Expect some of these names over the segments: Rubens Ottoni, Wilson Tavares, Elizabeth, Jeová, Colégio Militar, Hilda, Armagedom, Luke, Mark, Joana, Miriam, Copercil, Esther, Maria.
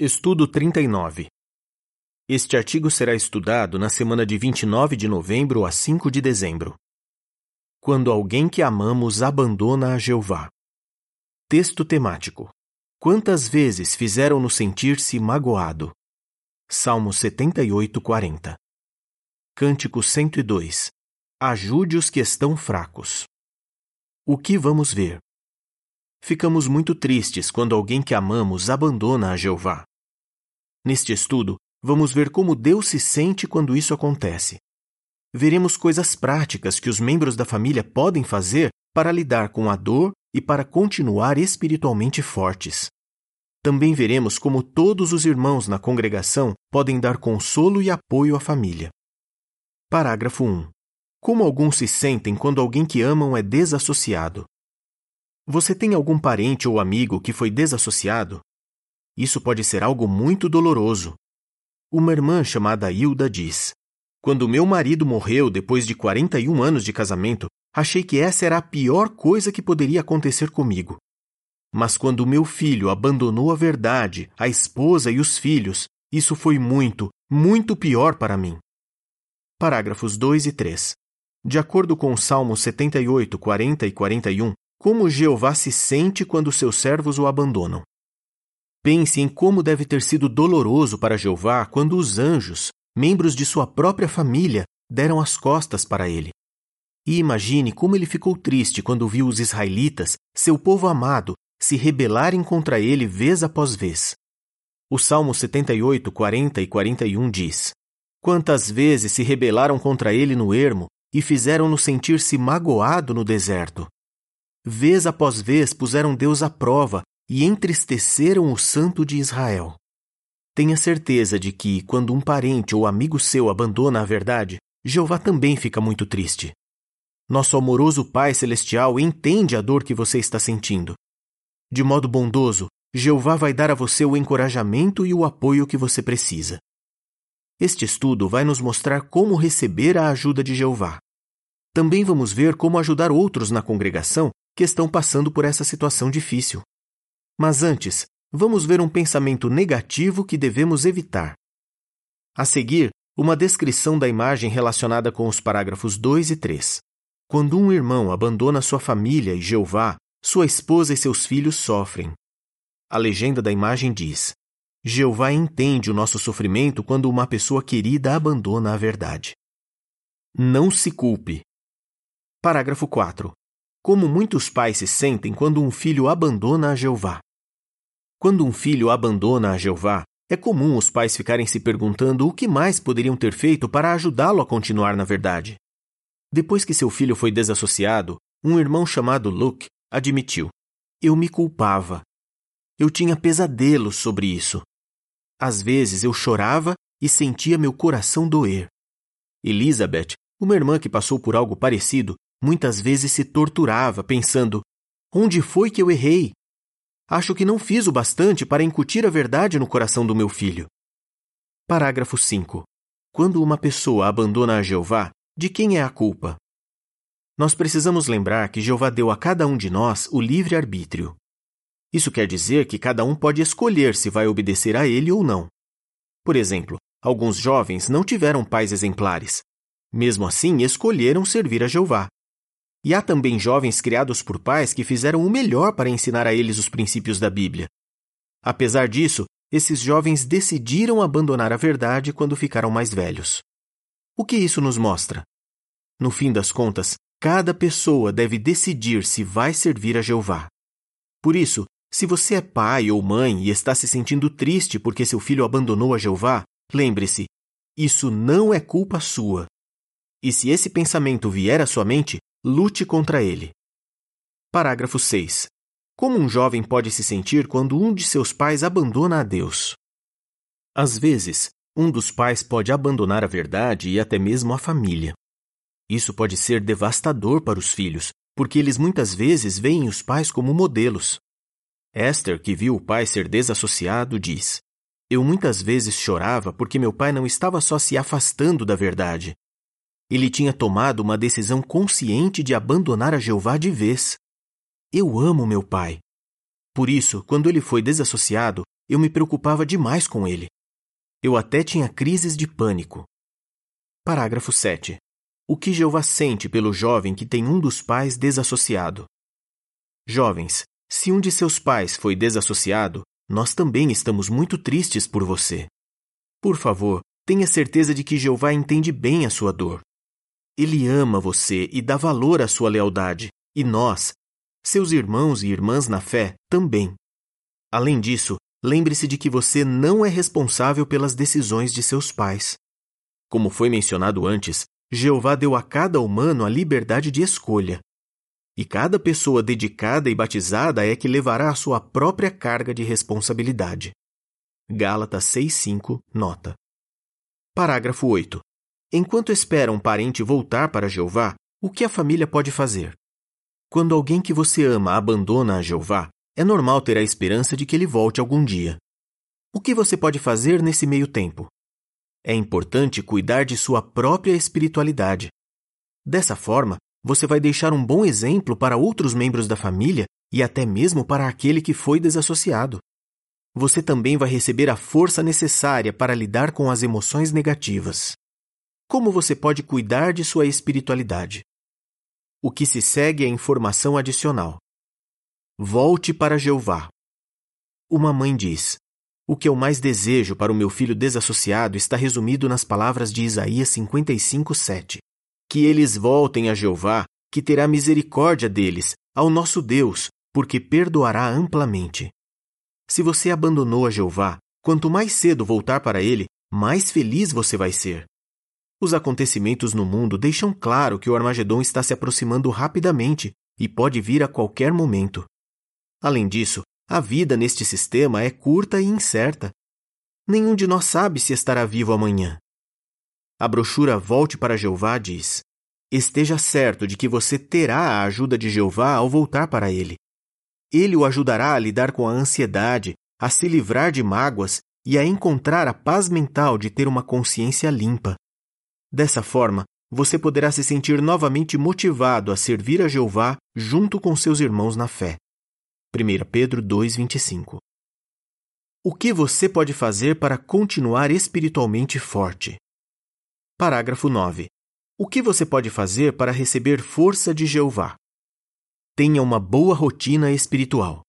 Estudo 39. Este artigo será estudado na semana de 29 de novembro a 5 de dezembro. Quando alguém que amamos abandona a Jeová. Texto temático. Quantas vezes fizeram-no sentir-se magoado? Salmo 78:40. Cântico 102. Ajude os que estão fracos. O que vamos ver? Ficamos muito tristes quando alguém que amamos abandona a Jeová. Neste estudo, vamos ver como Deus se sente quando isso acontece. Veremos coisas práticas que os membros da família podem fazer para lidar com a dor e para continuar espiritualmente fortes. Também veremos como todos os irmãos na congregação podem dar consolo e apoio à família. Parágrafo 1. Como alguns se sentem quando alguém que amam é desassociado? Você tem algum parente ou amigo que foi desassociado? Isso pode ser algo muito doloroso. Uma irmã chamada Hilda diz: "Quando meu marido morreu depois de 41 anos de casamento, achei que essa era a pior coisa que poderia acontecer comigo. Mas quando meu filho abandonou a verdade, a esposa e os filhos, isso foi muito, muito pior para mim." Parágrafos 2 e 3. De acordo com o Salmo 78, 40 e 41, como Jeová se sente quando seus servos o abandonam. Pense em como deve ter sido doloroso para Jeová quando os anjos, membros de sua própria família, deram as costas para ele. E imagine como ele ficou triste quando viu os israelitas, seu povo amado, se rebelarem contra ele vez após vez. O Salmo 78, 40 e 41 diz: "Quantas vezes se rebelaram contra ele no ermo e fizeram-no sentir-se magoado no deserto. Vez após vez puseram Deus à prova e entristeceram o Santo de Israel." Tenha certeza de que, quando um parente ou amigo seu abandona a verdade, Jeová também fica muito triste. Nosso amoroso Pai Celestial entende a dor que você está sentindo. De modo bondoso, Jeová vai dar a você o encorajamento e o apoio que você precisa. Este estudo vai nos mostrar como receber a ajuda de Jeová. Também vamos ver como ajudar outros na congregação que estão passando por essa situação difícil. Mas antes, vamos ver um pensamento negativo que devemos evitar. A seguir, uma descrição da imagem relacionada com os parágrafos 2 e 3. Quando um irmão abandona sua família e Jeová, sua esposa e seus filhos sofrem. A legenda da imagem diz: "Jeová entende o nosso sofrimento quando uma pessoa querida abandona a verdade." Não se culpe. Parágrafo 4. Como muitos pais se sentem quando um filho abandona a Jeová. Quando um filho abandona a Jeová, é comum os pais ficarem se perguntando o que mais poderiam ter feito para ajudá-lo a continuar na verdade. Depois que seu filho foi desassociado, um irmão chamado Luke admitiu: "Eu me culpava. Eu tinha pesadelos sobre isso. Às vezes eu chorava e sentia meu coração doer." Elizabeth, uma irmã que passou por algo parecido, muitas vezes se torturava pensando: "Onde foi que eu errei? Acho que não fiz o bastante para incutir a verdade no coração do meu filho." Parágrafo 5. Quando uma pessoa abandona a Jeová, de quem é a culpa? Nós precisamos lembrar que Jeová deu a cada um de nós o livre-arbítrio. Isso quer dizer que cada um pode escolher se vai obedecer a ele ou não. Por exemplo, alguns jovens não tiveram pais exemplares. Mesmo assim, escolheram servir a Jeová. E há também jovens criados por pais que fizeram o melhor para ensinar a eles os princípios da Bíblia. Apesar disso, esses jovens decidiram abandonar a verdade quando ficaram mais velhos. O que isso nos mostra? No fim das contas, cada pessoa deve decidir se vai servir a Jeová. Por isso, se você é pai ou mãe e está se sentindo triste porque seu filho abandonou a Jeová, lembre-se, isso não é culpa sua. E se esse pensamento vier à sua mente, lute contra ele. Parágrafo 6. Como um jovem pode se sentir quando um de seus pais abandona a Deus? Às vezes, um dos pais pode abandonar a verdade e até mesmo a família. Isso pode ser devastador para os filhos, porque eles muitas vezes veem os pais como modelos. Esther, que viu o pai ser desassociado, diz: "Eu muitas vezes chorava porque meu pai não estava só se afastando da verdade. Ele tinha tomado uma decisão consciente de abandonar a Jeová de vez. Eu amo meu pai. Por isso, quando ele foi desassociado, Eu me preocupava demais com ele. Eu até tinha crises de pânico. Parágrafo 7. O que Jeová sente pelo jovem que tem um dos pais desassociado? Jovens, se um de seus pais foi desassociado, nós também estamos muito tristes por você. Por favor, tenha certeza de que Jeová entende bem a sua dor. Ele ama você e dá valor à sua lealdade, e nós, seus irmãos e irmãs na fé, também. Além disso, lembre-se de que você não é responsável pelas decisões de seus pais. Como foi mencionado antes, Jeová deu a cada humano a liberdade de escolha. E cada pessoa dedicada e batizada é que levará a sua própria carga de responsabilidade. Gálatas 6:5, nota. Parágrafo 8. Enquanto espera um parente voltar para Jeová, o que a família pode fazer? Quando alguém que você ama abandona a Jeová, é normal ter a esperança de que ele volte algum dia. O que você pode fazer nesse meio tempo? É importante cuidar de sua própria espiritualidade. Dessa forma, você vai deixar um bom exemplo para outros membros da família e até mesmo para aquele que foi desassociado. Você também vai receber a força necessária para lidar com as emoções negativas. Como você pode cuidar de sua espiritualidade? O que se segue é informação adicional. Volte para Jeová. Uma mãe diz: o que eu mais desejo para o meu filho desassociado está resumido nas palavras de Isaías 55:7. Que eles voltem a Jeová, que terá misericórdia deles, ao nosso Deus, porque perdoará amplamente. Se você abandonou a Jeová, quanto mais cedo voltar para ele, mais feliz você vai ser. Os acontecimentos no mundo deixam claro que o Armagedom está se aproximando rapidamente e pode vir a qualquer momento. Além disso, a vida neste sistema é curta e incerta. Nenhum de nós sabe se estará vivo amanhã. A brochura Volte para Jeová diz: esteja certo de que você terá a ajuda de Jeová ao voltar para ele. Ele o ajudará a lidar com a ansiedade, a se livrar de mágoas e a encontrar a paz mental de ter uma consciência limpa. Dessa forma, você poderá se sentir novamente motivado a servir a Jeová junto com seus irmãos na fé. 1 Pedro 2:25. O que você pode fazer para continuar espiritualmente forte? Parágrafo 9. O que você pode fazer para receber força de Jeová? Tenha uma boa rotina espiritual.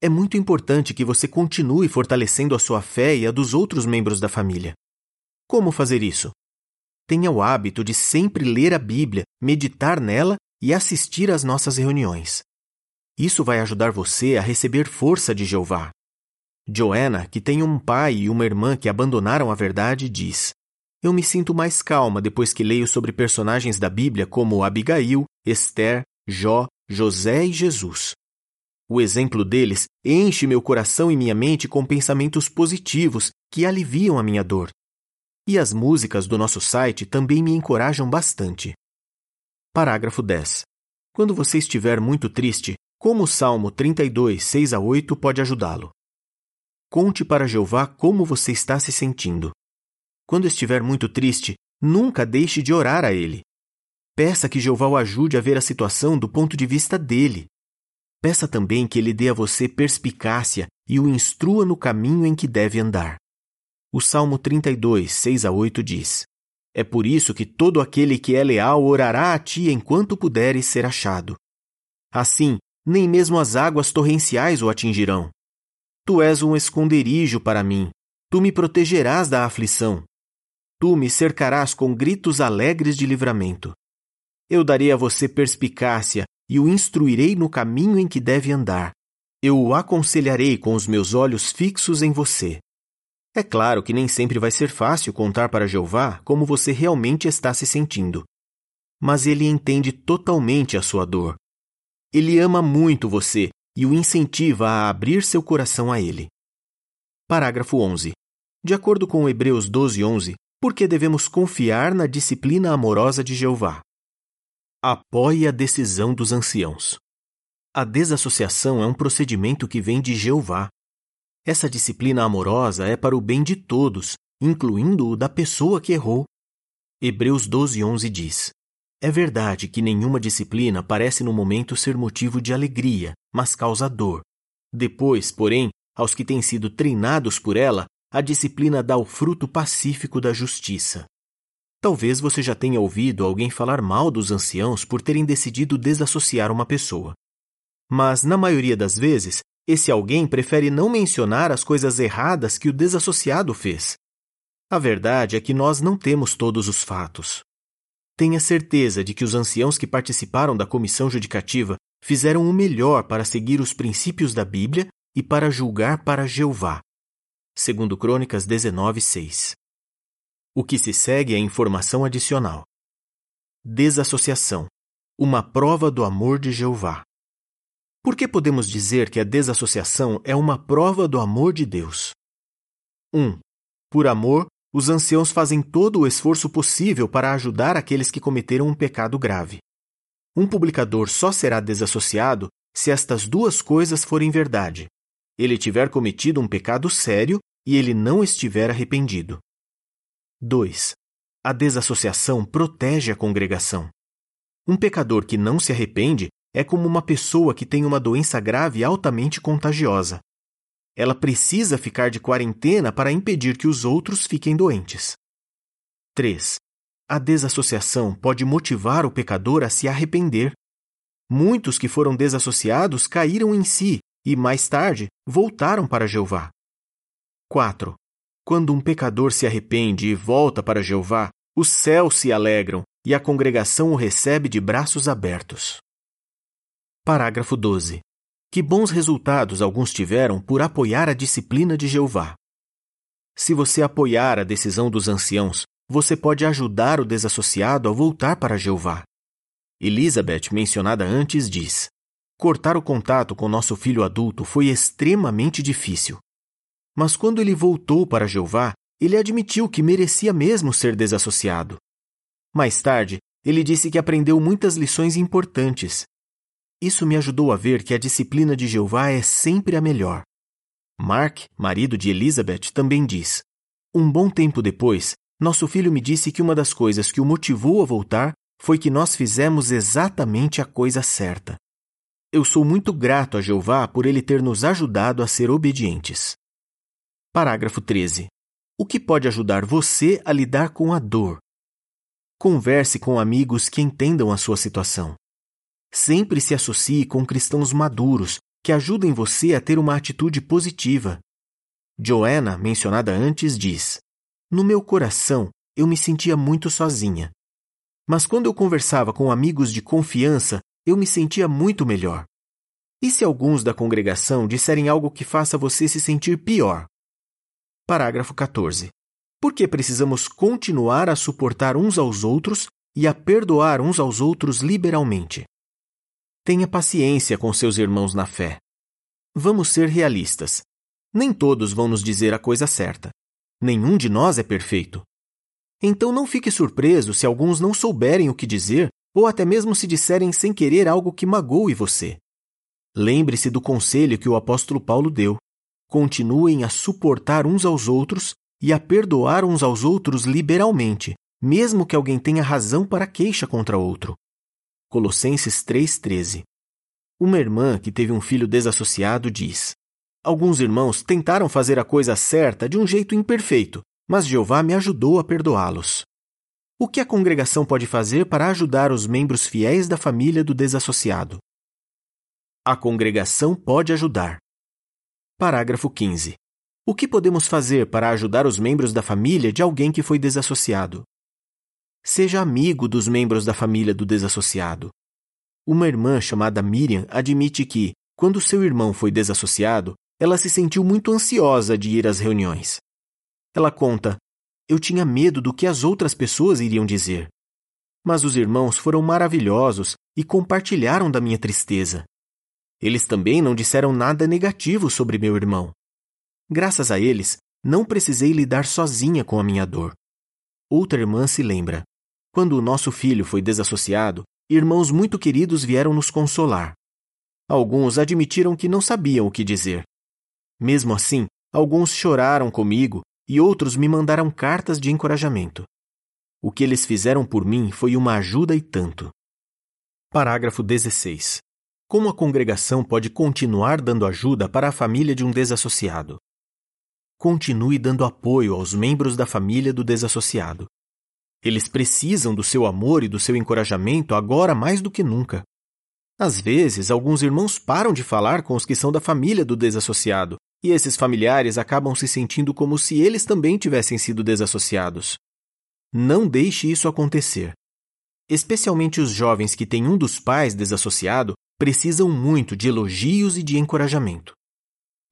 É muito importante que você continue fortalecendo a sua fé e a dos outros membros da família. Como fazer isso? Tenha o hábito de sempre ler a Bíblia, meditar nela e assistir às nossas reuniões. Isso vai ajudar você a receber força de Jeová. Joana, que tem um pai e uma irmã que abandonaram a verdade, diz: eu me sinto mais calma depois que leio sobre personagens da Bíblia como Abigail, Esther, Jó, José e Jesus. O exemplo deles enche meu coração e minha mente com pensamentos positivos que aliviam a minha dor. E as músicas do nosso site também me encorajam bastante. Parágrafo 10. Quando você estiver muito triste, como o Salmo 32:6-8 pode ajudá-lo? Conte para Jeová como você está se sentindo. Quando estiver muito triste, nunca deixe de orar a ele. Peça que Jeová o ajude a ver a situação do ponto de vista dele. Peça também que ele dê a você perspicácia e o instrua no caminho em que deve andar. O Salmo 32:6-8 diz: é por isso que todo aquele que é leal orará a ti enquanto puderes ser achado. Assim, nem mesmo as águas torrenciais o atingirão. Tu és um esconderijo para mim. Tu me protegerás da aflição. Tu me cercarás com gritos alegres de livramento. Eu darei a você perspicácia e o instruirei no caminho em que deve andar. Eu o aconselharei com os meus olhos fixos em você. É claro que nem sempre vai ser fácil contar para Jeová como você realmente está se sentindo. Mas ele entende totalmente a sua dor. Ele ama muito você e o incentiva a abrir seu coração a ele. Parágrafo 11. De acordo com Hebreus 12:11, por que devemos confiar na disciplina amorosa de Jeová? Apoie a decisão dos anciãos. A desassociação é um procedimento que vem de Jeová. Essa disciplina amorosa é para o bem de todos, incluindo o da pessoa que errou. Hebreus 12:11 diz: é verdade que nenhuma disciplina parece no momento ser motivo de alegria, mas causa dor. Depois, porém, Aos que têm sido treinados por ela, a disciplina dá o fruto pacífico da justiça. Talvez você já tenha ouvido alguém falar mal dos anciãos por terem decidido desassociar uma pessoa. Mas, na maioria das vezes, esse alguém prefere não mencionar as coisas erradas que o desassociado fez. A verdade é que nós não temos todos os fatos. Tenha certeza de que os anciãos que participaram da comissão judicativa fizeram o melhor para seguir os princípios da Bíblia e para julgar para Jeová. 2 Crônicas 19:6. O que se segue é informação adicional. Desassociação. Uma prova do amor de Jeová. Por que podemos dizer que a desassociação é uma prova do amor de Deus? 1. Por amor, os anciãos fazem todo o esforço possível para ajudar aqueles que cometeram um pecado grave. Um publicador só será desassociado se estas duas coisas forem verdade. Ele tiver cometido um pecado sério e ele não estiver arrependido. 2. A desassociação protege a congregação. Um pecador que não se arrepende é como uma pessoa que tem uma doença grave altamente contagiosa. Ela precisa ficar de quarentena para impedir que os outros fiquem doentes. 3. A desassociação pode motivar o pecador a se arrepender. Muitos que foram desassociados caíram em si e, mais tarde, voltaram para Jeová. 4. Quando um pecador se arrepende e volta para Jeová, os céus se alegram e a congregação o recebe de braços abertos. Parágrafo 12. Que bons resultados alguns tiveram por apoiar a disciplina de Jeová. Se você apoiar a decisão dos anciãos, você pode ajudar o desassociado a voltar para Jeová. Elizabeth, mencionada antes, diz: cortar o contato com nosso filho adulto foi extremamente difícil. Mas quando ele voltou para Jeová, ele admitiu que merecia mesmo ser desassociado. Mais tarde, ele disse que aprendeu muitas lições importantes. Isso me ajudou a ver que a disciplina de Jeová é sempre a melhor. Mark, marido de Elizabeth, também diz: um bom tempo depois, nosso filho me disse que uma das coisas que o motivou a voltar foi que nós fizemos exatamente a coisa certa. Eu sou muito grato a Jeová por ele ter nos ajudado a ser obedientes. Parágrafo 13. O que pode ajudar você a lidar com a dor? Converse com amigos que entendam a sua situação. Sempre se associe com cristãos maduros que ajudem você a ter uma atitude positiva. Joana, mencionada antes, diz: no meu coração, eu me sentia muito sozinha. Mas quando eu conversava com amigos de confiança, eu me sentia muito melhor. E se alguns da congregação disserem algo que faça você se sentir pior? Parágrafo 14. Por que precisamos continuar a suportar uns aos outros e a perdoar uns aos outros liberalmente? Tenha paciência com seus irmãos na fé. Vamos ser realistas. Nem todos vão nos dizer a coisa certa. Nenhum de nós é perfeito. Então não fique surpreso se alguns não souberem o que dizer ou até mesmo se disserem sem querer algo que magoe você. Lembre-se do conselho que o apóstolo Paulo deu. Continuem a suportar uns aos outros e a perdoar uns aos outros liberalmente, mesmo que alguém tenha razão para queixa contra outro. Colossenses 3:13. Uma irmã que teve um filho desassociado diz: alguns irmãos tentaram fazer a coisa certa de um jeito imperfeito, mas Jeová me ajudou a perdoá-los. O que a congregação pode fazer para ajudar os membros fiéis da família do desassociado? A congregação pode ajudar. Parágrafo 15. O que podemos fazer para ajudar os membros da família de alguém que foi desassociado? Seja amigo dos membros da família do desassociado. Uma irmã chamada Miriam admite que, quando seu irmão foi desassociado, ela se sentiu muito ansiosa de ir às reuniões. Ela conta: eu tinha medo do que as outras pessoas iriam dizer. Mas os irmãos foram maravilhosos e compartilharam da minha tristeza. Eles também não disseram nada negativo sobre meu irmão. Graças a eles, não precisei lidar sozinha com a minha dor. Outra irmã se lembra: quando o nosso filho foi desassociado, irmãos muito queridos vieram nos consolar. Alguns admitiram que não sabiam o que dizer. Mesmo assim, alguns choraram comigo e outros me mandaram cartas de encorajamento. O que eles fizeram por mim foi uma ajuda e tanto. Parágrafo 16. Como a congregação pode continuar dando ajuda para a família de um desassociado? Continue dando apoio aos membros da família do desassociado. Eles precisam do seu amor e do seu encorajamento agora mais do que nunca. Às vezes, alguns irmãos param de falar com os que são da família do desassociado, e esses familiares acabam se sentindo como se eles também tivessem sido desassociados. Não deixe isso acontecer. Especialmente os jovens que têm um dos pais desassociado precisam muito de elogios e de encorajamento.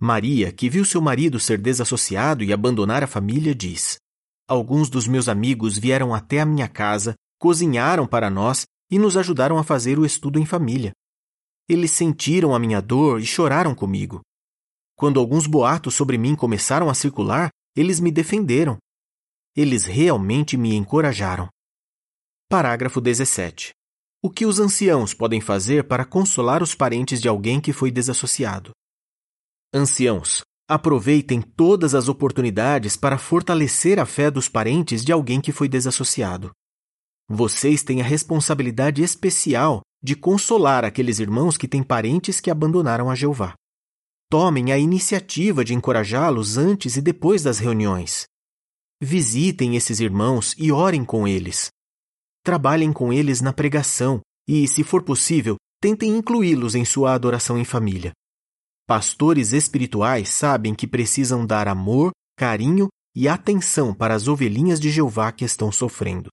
Maria, que viu seu marido ser desassociado e abandonar a família, diz: "Alguns dos meus amigos vieram até a minha casa, cozinharam para nós e nos ajudaram a fazer o estudo em família. Eles sentiram a minha dor e choraram comigo. Quando alguns boatos sobre mim começaram a circular, eles me defenderam. Eles realmente me encorajaram." Parágrafo 17. O que os anciãos podem fazer para consolar os parentes de alguém que foi desassociado? Anciãos, aproveitem todas as oportunidades para fortalecer a fé dos parentes de alguém que foi desassociado. Vocês têm a responsabilidade especial de consolar aqueles irmãos que têm parentes que abandonaram a Jeová. Tomem a iniciativa de encorajá-los antes e depois das reuniões. Visitem esses irmãos e orem com eles. Trabalhem com eles na pregação e, se for possível, tentem incluí-los em sua adoração em família. Pastores espirituais sabem que precisam dar amor, carinho e atenção para as ovelhinhas de Jeová que estão sofrendo.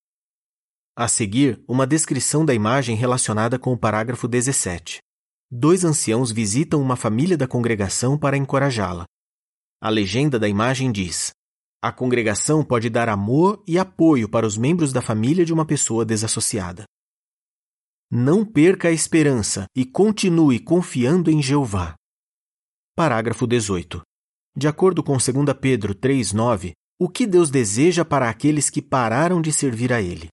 A seguir, uma descrição da imagem relacionada com o parágrafo 17. 2 anciãos visitam uma família da congregação para encorajá-la. A legenda da imagem diz: "A congregação pode dar amor e apoio para os membros da família de uma pessoa desassociada." Não perca a esperança e continue confiando em Jeová. Parágrafo 18. De acordo com 2 Pedro 3:9, o que Deus deseja para aqueles que pararam de servir a Ele?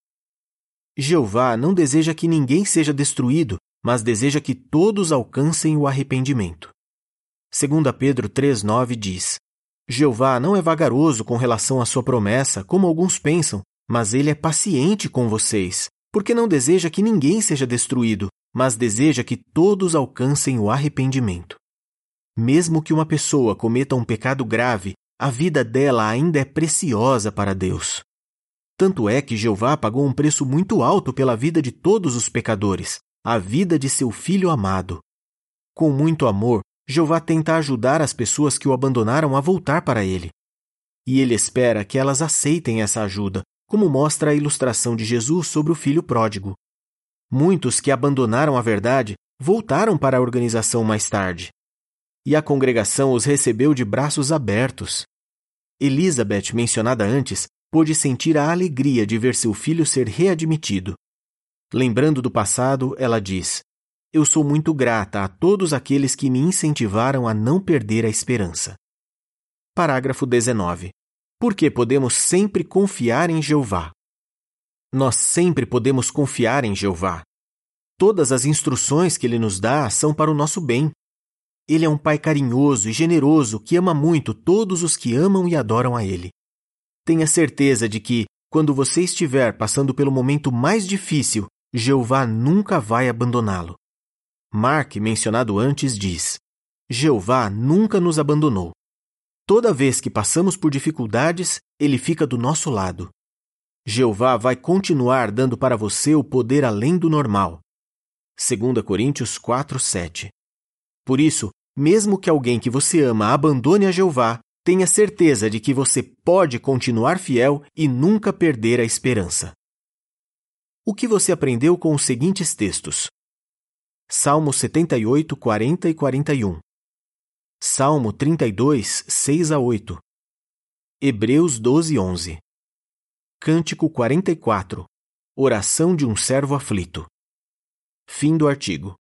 Jeová não deseja que ninguém seja destruído, mas deseja que todos alcancem o arrependimento. 2 Pedro 3:9 diz: "Jeová não é vagaroso com relação à sua promessa, como alguns pensam, mas ele é paciente com vocês, porque não deseja que ninguém seja destruído, mas deseja que todos alcancem o arrependimento." Mesmo que uma pessoa cometa um pecado grave, a vida dela ainda é preciosa para Deus. Tanto é que Jeová pagou um preço muito alto pela vida de todos os pecadores, a vida de seu filho amado. Com muito amor, Jeová tenta ajudar as pessoas que o abandonaram a voltar para ele. E ele espera que elas aceitem essa ajuda, como mostra a ilustração de Jesus sobre o filho pródigo. Muitos que abandonaram a verdade voltaram para a organização mais tarde. E a congregação os recebeu de braços abertos. Elizabeth, mencionada antes, pôde sentir a alegria de ver seu filho ser readmitido. Lembrando do passado, ela diz: "Eu sou muito grata a todos aqueles que me incentivaram a não perder a esperança." Parágrafo 19. Por que podemos sempre confiar em Jeová? Nós sempre podemos confiar em Jeová. Todas as instruções que Ele nos dá são para o nosso bem. Ele é um Pai carinhoso e generoso que ama muito todos os que amam e adoram a Ele. Tenha certeza de que, quando você estiver passando pelo momento mais difícil, Jeová nunca vai abandoná-lo. Mark, mencionado antes, diz: "Jeová nunca nos abandonou. Toda vez que passamos por dificuldades, Ele fica do nosso lado." Jeová vai continuar dando para você o poder além do normal. 2 Coríntios 4:7. Por isso, mesmo que alguém que você ama abandone a Jeová, tenha certeza de que você pode continuar fiel e nunca perder a esperança. O que você aprendeu com os seguintes textos? Salmo 78, 40 e 41. Salmo 32, 6 a 8. Hebreus 12, 11. Cântico 44. Oração de um servo aflito. Fim do artigo.